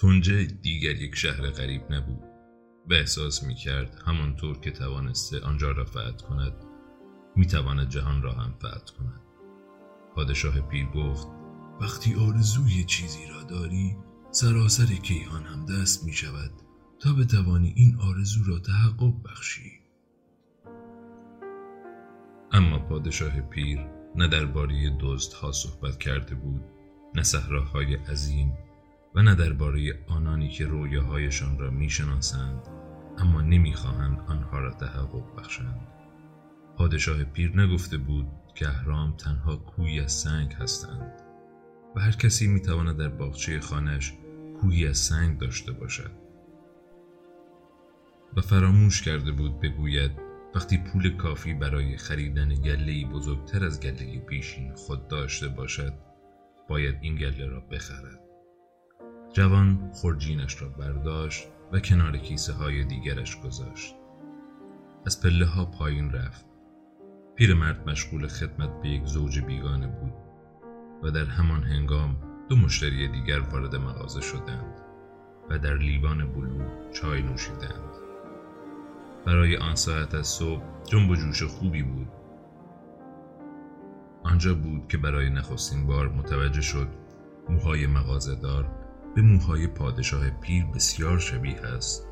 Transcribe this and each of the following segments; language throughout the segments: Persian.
تنجه دیگر یک شهر غریب نبود و احساس می‌کرد همانطور که توانسته آنجا را فتح کند می‌تواند جهان را هم فتح کند. پادشاه پیر گفت وقتی آرزوی چیزی را داری سراسر کیهان هم دست می‌شود تا بتوانی این آرزو را تحقق بخشی. اما پادشاه پیر نه درباره دزدها صحبت کرده بود، نه صحراهای عظیم و نه درباره آنانی که رویاهایشان را میشناسند اما نمیخواهند آنها را تحقق بخشند. پادشاه پیر نگفته بود که اهرام تنها کوهی از سنگ هستند و هر کسی میتواند در باغچه خانه‌اش کوهی از سنگ داشته باشد. و فراموش کرده بود بگوید وقتی پول کافی برای خریدن گله‌ای بزرگتر از گله پیشین خود داشته باشد باید این گله را بخرد. جوان خورجینش را برداشت و کنار کیسه های دیگرش گذاشت. از پله ها پایین رفت. پیرمرد مشغول خدمت به یک زوج بیگانه بود و در همان هنگام دو مشتری دیگر وارد مغازه شدند و در لیوان بلور چای نوشیدند. برای آن ساعت از صبح جنب و جوش خوبی بود. آنجا بود که برای نخستین بار متوجه شد موهای مغازه‌دار به موهای پادشاه پیر بسیار شبیه است.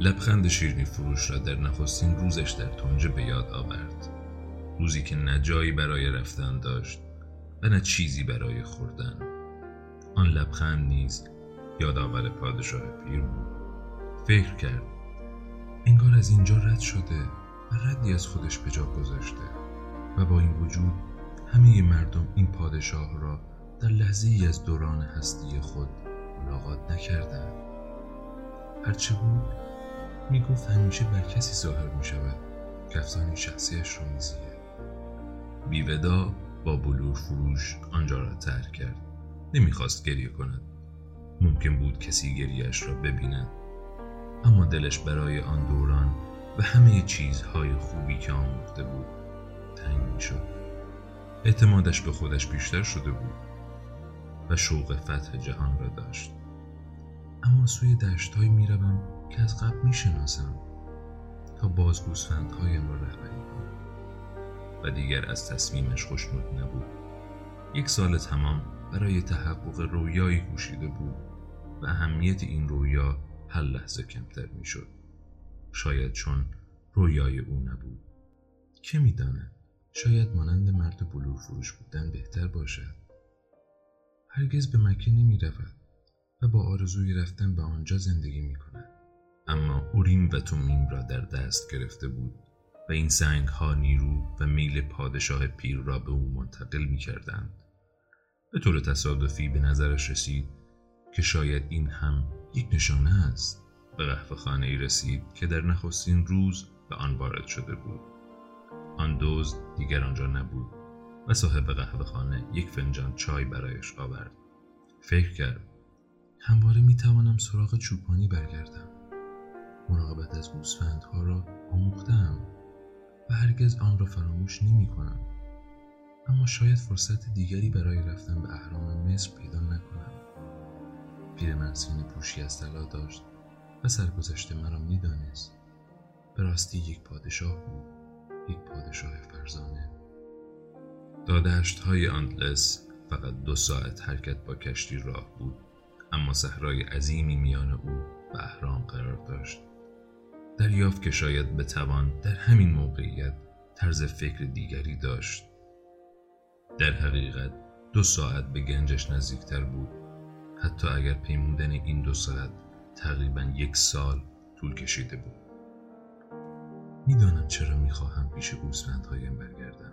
لبخند شیرینی فروش را در نخستین روزش در تنجه به یاد آورد. روزی که نه جایی برای رفتن داشت و نه چیزی برای خوردن. آن لبخند نیز یادآور پادشاه پیر بود. فکر کرد انگار از اینجا رد شده و ردی از خودش به جا گذاشته و با این وجود همه مردم این پادشاه را در لحظه‌ای از دوران هستی خود ملاقات نکردند. هرچه بود میگفت همیشه بر کسی ظاهر میشود که افسانه شخصیش رو میزیه. بی‌وداع با بلور فروش آنجا را ترک کرد. نمیخواست گریه کند. ممکن بود کسی گریه‌اش را ببیند. اما دلش برای آن دوران و همه چیزهای خوبی که آموخته بود تنگ میشد. اعتمادش به خودش بیشتر شده بود و شوق فتح جهان را داشت. اما سوی دشت‌هایی می‌روم که از قبل می‌شناسم تا باز گوسفندهایم را رهبری کنم. و دیگر از تصمیمش خوشنود نبود. یک سال تمام برای تحقق رویایی کوشیده بود و اهمیت این رویا هر لحظه کمتر می‌شد. شاید چون رویای او نبود. که می‌داند؟ شاید مانند مرد بلور فروش بودن بهتر باشد. هرگز به مکه نمی رود و با آرزوی رفتن به آنجا زندگی می کند. اما اوریم و تومیم را در دست گرفته بود و این سنگ ها نیرو و میل پادشاه پیر را به او منتقل می کردند. به طور تصادفی به نظرش رسید که شاید این هم یک نشانه است. به قهوه‌خانه ای رسید که در نخستین روز به آن وارد شده بود. آن دزد دیگر آنجا نبود و صاحب قهوه‌خانه یک فنجان چای برایش آورد. فکر کرد همواره میتوانم سراغ چوپانی برگردم. مراقبت از گوسفندها را آموختم و هرگز آن را فراموش نمی‌کنم. اما شاید فرصت دیگری برای رفتن به اهرام مصر پیدا نکنم. پیرمرد سینه پوشی از طلا داشت و سرگذشت مرا می‌دانست. به راستی یک پادشاه بود، یک پادشاه فرزانه. تا دشت‌های اندلس فقط 2 ساعت حرکت با کشتی راه بود، اما صحرای عظیمی میان او و اهرام قرار داشت. دریافت که شاید بتوان در همین موقعیت طرز فکر دیگری داشت. در حقیقت 2 ساعت به گنجش نزدیکتر بود، حتی اگر پیمودن این 2 ساعت تقریباً 1 سال طول کشیده بود. میدانم چرا میخواهم پیش گوسفندهایم برگردم.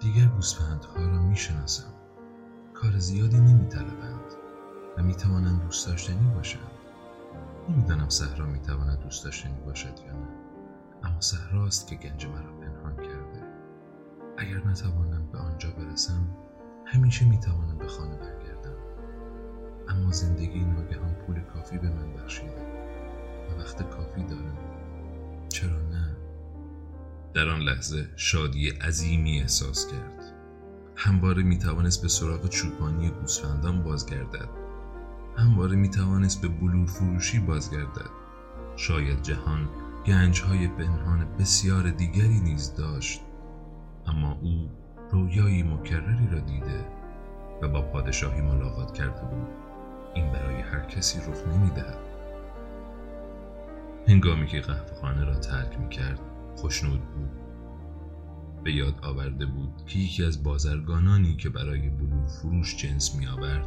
دیگر گوسفندها را میشناسم. کار زیادی نمیطلبند و میتوانند دوست داشتنی باشند. نمیدانم صحرا میتواند دوست داشتنی باشد یا نه، اما صحرا است که گنج مرا پنهان کرده. اگر نتوانم به آنجا برسم همیشه میتوانم به خانه برگردم. اما زندگی ناگهان پول کافی به من بخشیده و وقت کافی دارم. چرا نه؟ در آن لحظه شادی عظیمی احساس کرد. همواره میتوانست به سراغ چوپانی گوسفندان بازگردد همواره میتوانست به بلور فروشی بازگردد. شاید جهان گنج‌های پنهان بسیار دیگری نیز داشت، اما او رویایی مکرری را دیده و با پادشاهی ملاقات کرده بود. این برای هر کسی رخ نمی‌دهد. هنگامی که قهوه‌خانه را ترک می‌کرد، خوشنود بود. به یاد آورده بود که یکی از بازرگانانی که برای بلور فروش جنس می‌آورد،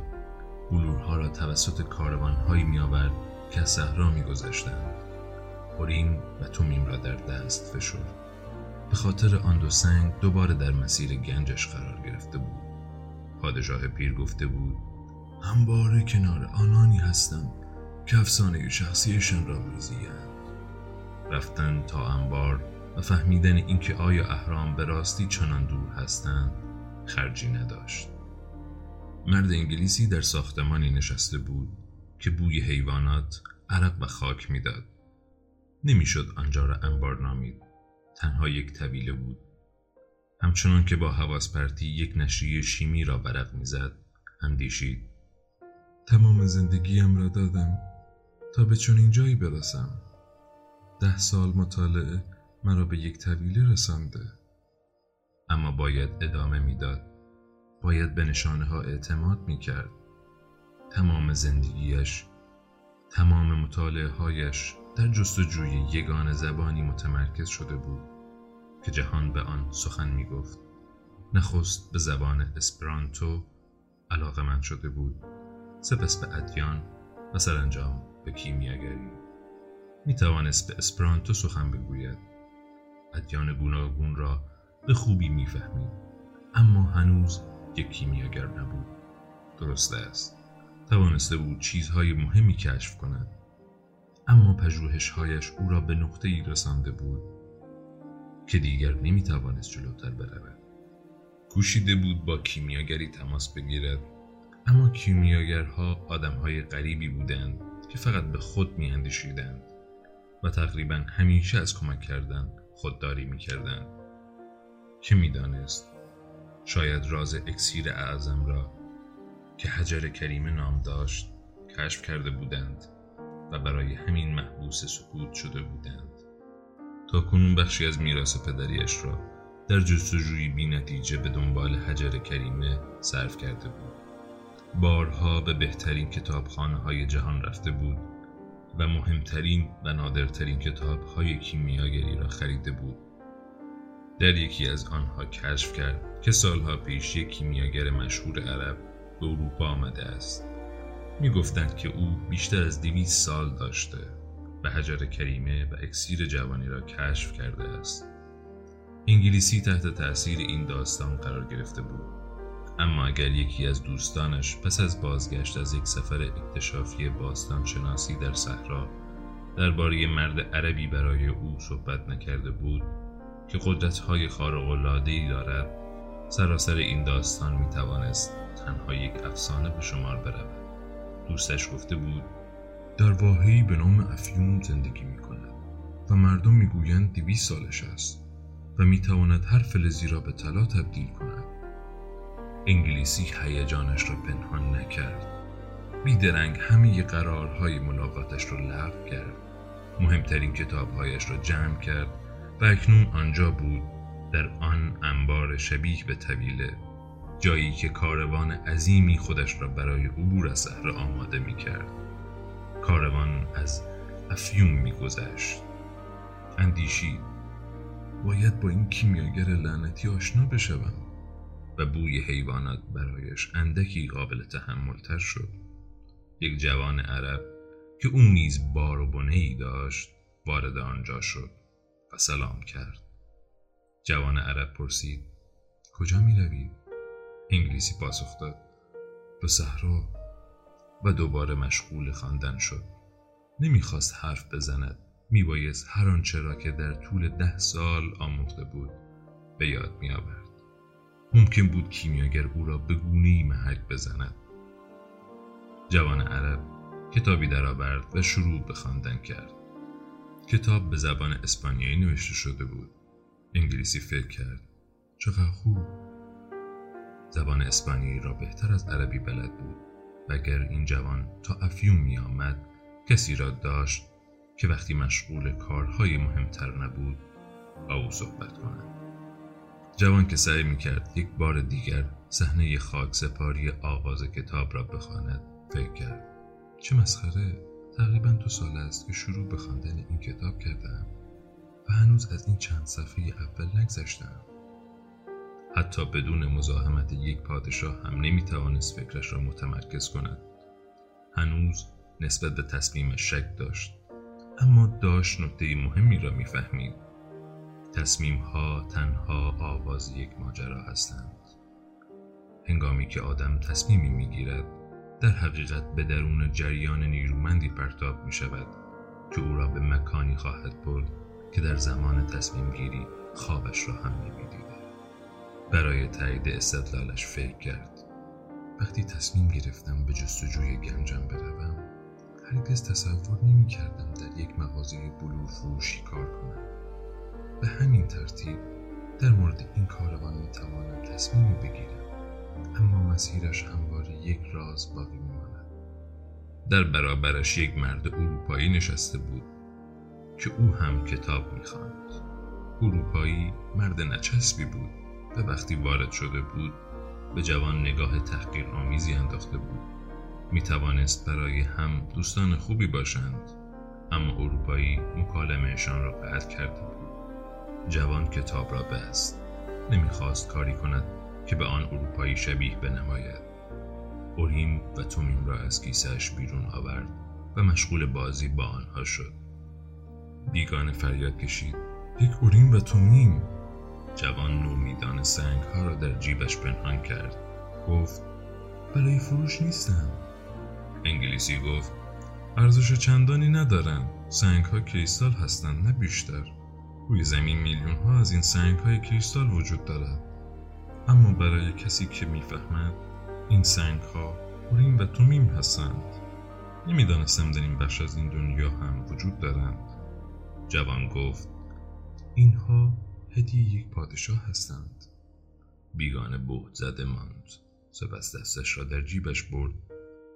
بلورها را توسط کاروان‌هایی می‌آورد که از صحرا می‌گذشتند. اوریم و تومیم را در دست فشرد. به خاطر آن دو سنگ دوباره در مسیر گنجش قرار گرفته بود. پادشاه پیر گفته بود: همواره کنار آنانی هستم که افسانه شخصیشان را می‌ریزند. رفتن تا انبار و فهمیدن اینکه آیا اهرام به راستی چنان دور هستند خرجی نداشت. مرد انگلیسی در ساختمانی نشسته بود که بوی حیوانات، عرق و خاک میداد. نمیشد آنجا را انبار نامید. تنها یک طویله بود. همچنان که با حواس پرتی یک نشریه شیمی را ورق میزد، اندیشید: تمام زندگیم را دادم تا به چنین جایی برسم. 10 سال مطالعه مرا به یک طویله رسانده. اما باید ادامه میداد. باید به نشانه ها اعتماد میکرد. تمام زندگیش، تمام مطالعه هایش در جستجوی یگانه زبانی متمرکز شده بود که جهان به آن سخن می گفت. نخست به زبان اسپرانتو علاقه‌مند شده بود، سپس به ادیان و سرانجام به کیمیاگری. می توانست به اسپرانتو سخن بگوید. ادیان گوناگون را به خوبی می فهمید، اما هنوز یک کیمیاگر نبود. درست است، توانسته بود چیزهای مهمی کشف کند، اما پژوهش‌هایش او را به نقطه‌ای رسانده بود که دیگر نمی‌توانست جلوتر برود. کوشیده بود با کیمیاگری تماس بگیرد، اما کیمیاگرها آدم‌های غریبی بودند که فقط به خود می‌اندیشیدند و تقریباً همیشه از کمک کردن خودداری می‌کردند. که می‌دانست شاید راز اکسیر اعظم را که حجر کریمه نام داشت کشف کرده بودند و برای همین محبوس سکوت شده بودند. تا کنون بخشی از میراث پدریش را در جستجوی بی نتیجه به دنبال حجر کریمه صرف کرده بود. بارها به بهترین کتابخانه های جهان رفته بود و مهمترین و نادرترین کتاب های کیمیاگری را خریده بود. در یکی از آنها کشف کرد که سالها پیش یک کیمیاگر مشهور عرب به اروپا آمده است. می گفتند که او بیشتر از 200 سال داشته و حجر کریمه و اکسیر جوانی را کشف کرده است. انگلیسی تحت تأثیر این داستان قرار گرفته بود، اما اگر یکی از دوستانش پس از بازگشت از یک سفر اکتشافی باستان شناسی در صحرا درباره مرد عربی برای او صحبت نکرده بود که قدرت‌های خارق‌العاده‌ای دارد، سراسر این داستان می توانست تنها یک افسانه به شمار برود. دوستش گفته بود: در واحه‌ای به نام افیوم زندگی می کند و مردم می گویند 200 سالش است و می تواند هر فلزی را به طلا تبدیل کند. انگلیسی هیجانش را پنهان نکرد. بیدرنگ همه قرارهای ملاقاتش را لغو کرد. مهمترین کتابهایش را جمع کرد و اکنون آنجا بود، در آن انبار شبیه به طویله، جایی که کاروان عظیمی خودش را برای عبور از صحرا آماده می کرد. کاروان از افیوم می گذشت. اندیشید: باید با این کیمیاگر لعنتی آشنا بشوم. و بوی حیوانات برایش اندکی قابل تحمل تر شد. یک جوان عرب که اون نیز بار و بنه‌ای داشت وارد آنجا شد و سلام کرد. جوان عرب پرسید: کجا می روید؟ انگلیسی پاسخ داد: به صحرا. و دوباره مشغول خواندن شد. نمیخواست حرف بزند. میبایست هر آنچه را که در طول 10 سال آموخته بود به یاد میآورد. ممکن بود کیمیاگر او را به گونه‌ای محک بزند. جوان عرب کتابی درآورد و شروع به خواندن کرد. کتاب به زبان اسپانیایی نوشته شده بود. انگلیسی فکر کرد: چقدر خوب. زبان اسپانیایی را بهتر از عربی بلد بود وگر این جوان تا افیوم می آمد کسی را داشت که وقتی مشغول کارهای مهمتر نبود با او صحبت کند. جوان که سعی می کرد یک بار دیگر صحنه خاکسپاری آغاز کتاب را بخواند فکر کرد چه مسخره، تقریبا 2 سال است که شروع به خواندن این کتاب کردم و هنوز از این چند صفحه اول نگذشتم. حتی بدون مزاحمت یک پادشاه هم نمیتوانست فکرش را متمرکز کند. هنوز نسبت به تصمیم شک داشت، اما داشت نکته مهمی را میفهمید. تصمیم ها تنها آغاز یک ماجرا هستند. هنگامی که آدم تصمیمی میگیرد، در حقیقت به درون جریان نیرومندی پرتاب می شود که او را به مکانی خواهد برد که در زمان تصمیم گیری خوابش را هم نمی دیده. برای تایید استدلالش فکر کرد وقتی تصمیم گرفتم به جستجوی گنجم بروم، هرگز تصور نمی کردم در یک مغازه بلور فروشی کار کنم. به همین ترتیب در مورد این کاروان می توانم تصمیمی بگیرم، اما مسیرش همواره یک راز باقی میماند. در برابرش یک مرد اروپایی نشسته بود که او هم کتاب میخواند. اروپایی مرد نچسبی بود و وقتی وارد شده بود به جوان نگاه تحقیرآمیزی انداخته بود. میتوانست برای هم دوستان خوبی باشند، اما اروپایی مکالمهشان را قطع کرده بود. جوان کتاب را بست. نمیخواست کاری کند که به آن اروپایی شبیه بنماید. اوریم و تومیم را از کیسه‌اش بیرون آورد و مشغول بازی با آنها شد. بیگانه فریاد کشید یک اوریم و تومیم. جوان نومیدان سنگ‌ها را در جیبش پنهان کرد. گفت برای فروش نیستم. انگلیسی گفت ارزش چندانی ندارن، سنگ‌ها کریستال هستند نه بیشتر. روی زمین میلیون‌ها از این سنگ‌های کریستال وجود دارد، اما برای کسی که میفهمد این سنگ‌ها اوریم و تومیم هستند. نمیدانستم در این بخش از این دنیا هم وجود دارند. جوان گفت اینها هدیه یک پادشاه هستند. بیگانه بهت زده ماند. سپس دستش را در جیبش برد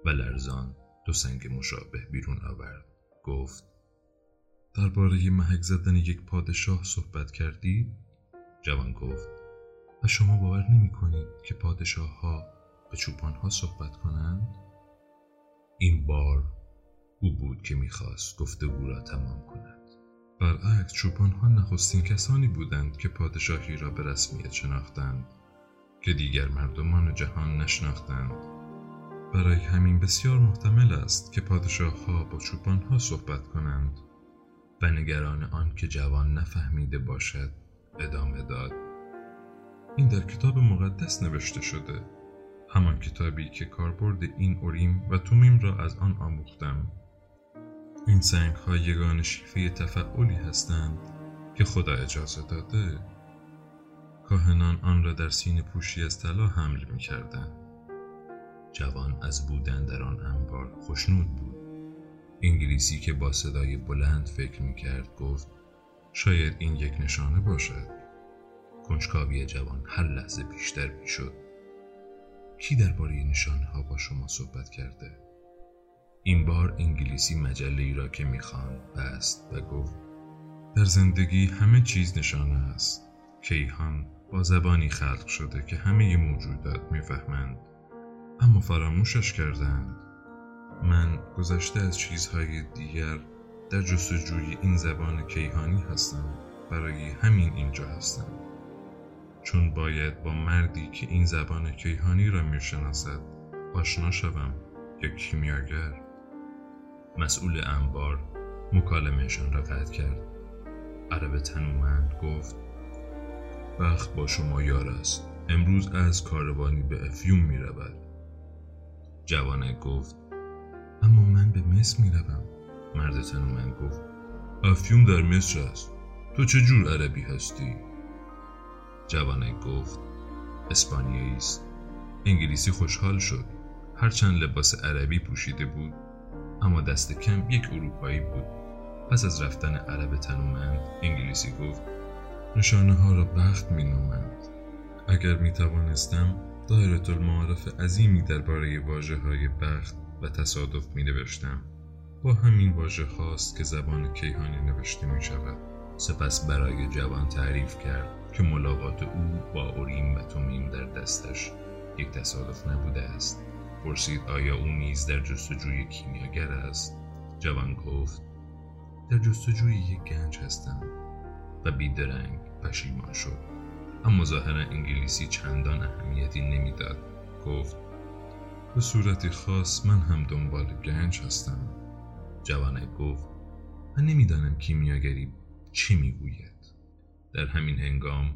و لرزان 2 سنگ مشابه بیرون آورد. گفت درباره محک زدن یک پادشاه صحبت کردی؟ جوان گفت و شما باور نمی کنید که پادشاه ها به چوپان ها صحبت کنند؟ این بار او بود که می خواست گفتگو را تمام کند. برعکس چوپان ها نخستین کسانی بودند که پادشاهی را به رسمیت شناختند که دیگر مردمان جهان نشناختند. برای همین بسیار محتمل است که پادشاه ها با چوپان ها صحبت کنند. و نگران آن که جوان نفهمیده باشد ادامه داد این در کتاب مقدس نوشته شده، همان کتابی که کاربرد این اوریم و تومیم را از آن آموختم. این سنگ‌ها یگانه شیفه تفاعلی هستند که خدا اجازه داده. کاهنان آن را در سینه پوشی از طلا حمل می‌کردند. جوان از بودن در آن انبار خوشنود بود. انگلیسی که با صدای بلند فکر می‌کرد گفت شاید این یک نشانه باشد. کنجکاوی جوان هر لحظه بیشتر میشد. کی درباره نشانه ها با شما صحبت کرده؟ این بار انگلیسی مجله‌ای را که میخواند بست و گفت در زندگی همه چیز نشانه است. کیهان با زبانی خلق شده که همه موجودات میفهمند، اما فراموشش کردند. من گذشته از چیزهای دیگر در جستجوی این زبان کیهانی هستم. برای همین اینجا هستم، چون باید با مردی که این زبان کیهانی را میشناسد آشنا شوم. یا کیمیاگر. مسئول انبار مکالمهشان را قطع کرد. عرب تنومند گفت بخت با شما یار است. امروز از کاروانی به افیوم می رود. جوانه گفت اما من به مصر می روم. مرد تنومند گفت افیوم در مصر است. تو چجور عربی هستی؟ جوانه گفت اسپانیایی است. انگلیسی خوشحال شد. هرچند لباس عربی پوشیده بود، اما دست کم یک اروپایی بود. پس از رفتن عرب تنومند، انگلیسی گفت نشانه ها را بخت می نامند. اگر می توانستم دایره المعارف عظیمی درباره واژه‌های بخت و تصادف می‌نوشتم. با همین واژه هاست که زبان کیهانی نوشته می شود. سپس برای جوان تعریف کرد که ملاقات او با اوریم و تومیم در دستش یک تصادف نبوده است. پرسید آیا او نیز در جستجوی کیمیاگر است؟ جوان گفت در جستجوی یک گنج هستم و بیدرنگ پشیمان شد، اما ظاهرا انگلیسی چندان اهمیتی نمیداد. گفت به صورتی خاص من هم دنبال گنج هستم. جوان گفت من نمیدانم کیمیاگری چی میگوید. در همین هنگام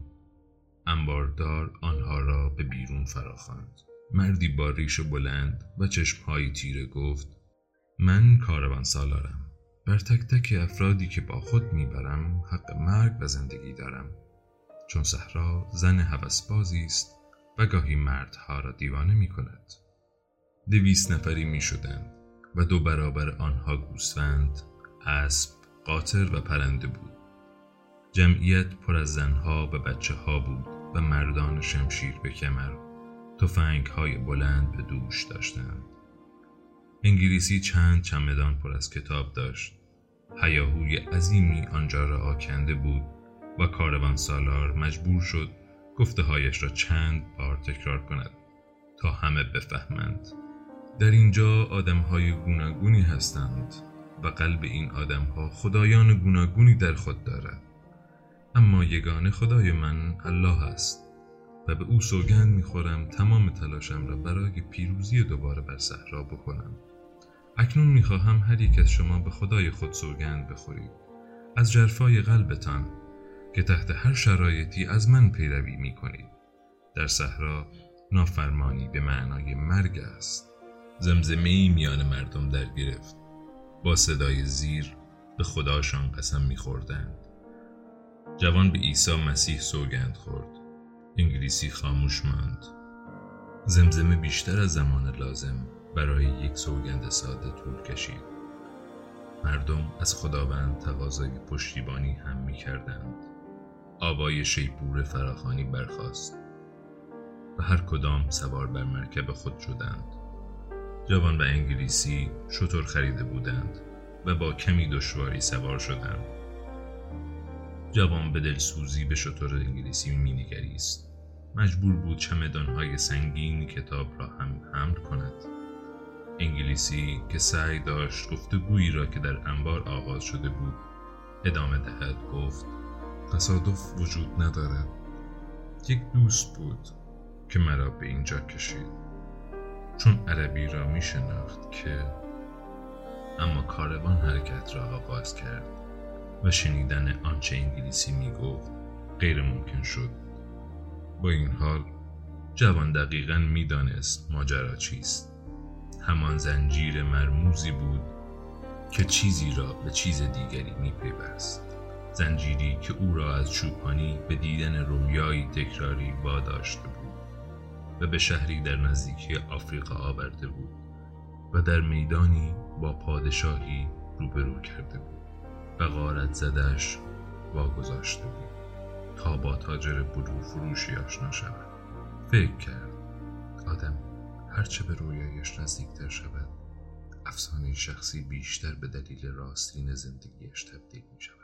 انباردار آنها را به بیرون فراخواند. مردی با ریش بلند و چشمهای تیره گفت من کاروان سالارم. بر تک تک افرادی که با خود میبرم حق مرگ و زندگی دارم، چون صحرا زن هوسبازی است و گاهی مردها را دیوانه میکند. 200 نفری میشدند و 2 برابر آنها گوسفند، اسب، قاطر و پرنده بود. جمعیت پر از زنها و بچه ها بود و مردان شمشیر به کمر، تفنگ های بلند به دوش داشتند. انگلیسی چند چمدان پر از کتاب داشت. هیاهوی عظیمی آنجا را آکنده بود و کاروان سالار مجبور شد گفته هایش را چند بار تکرار کند تا همه بفهمند. در اینجا آدم های گوناگونی هستند و قلب این آدم ها خدایان گوناگونی در خود دارد، اما یگانه خدای من الله است و به او سوگند میخورم تمام تلاشم را برای پیروزی دوباره بر صحرا بکنم. اکنون میخواهم هر یک از شما به خدای خود سوگند بخورید از جرفای قلبتان که تحت هر شرایطی از من پیروی میکنید. در صحرا نافرمانی به معنای مرگ است. زمزمه‌ای میان مردم در گرفت. با صدای زیر به خداشان قسم میخوردند. جوان به عیسی مسیح سوگند خورد. انگلیسی خاموش ماند. زمزمه بیشتر از زمان لازم برای یک سوگند ساده طول کشید. مردم از خداوند تقاضای پشتیبانی هم می‌کردند. آوای شیپور فراخوانی برخاست و هر کدام سوار بر مرکب خود شدند. جوان و انگلیسی شتر خریده بودند و با کمی دشواری سوار شدند. جوان به دلسوزی به شتر انگلیسی مینگریست. مجبور بود چمدان‌های سنگین کتاب را هم حمل کند. انگلیسی که سعی داشت گفتگویی را که در انبار آغاز شده بود ادامه دهد گفت تصادف وجود ندارد. یک دوست بود که مرا به اینجا کشید، چون عربی را می شناخت که اما کاروان حرکت را آغاز کرد و شنیدن آنچه انگلیسی میگفت غیر ممکن شد. با این حال جوان دقیقاً میدانست ماجرا چیست. همان زنجیر مرموزی بود که چیزی را به چیز دیگری میپیوست، زنجیری که او را از چوپانی به دیدن رویایی تکراری واداشته بود و به شهری در نزدیکی آفریقا آورده بود و در میدانی با پادشاهی روبرو کرده بود و غارت زدهش واگذاشته بود تا با تاجر بلور فروشی آشنا شود. فکر کرد آدم هرچه به رویایش نزدیکتر شود افسانه شخصی بیشتر به دلیل راستین زندگیش تبدیل می شود.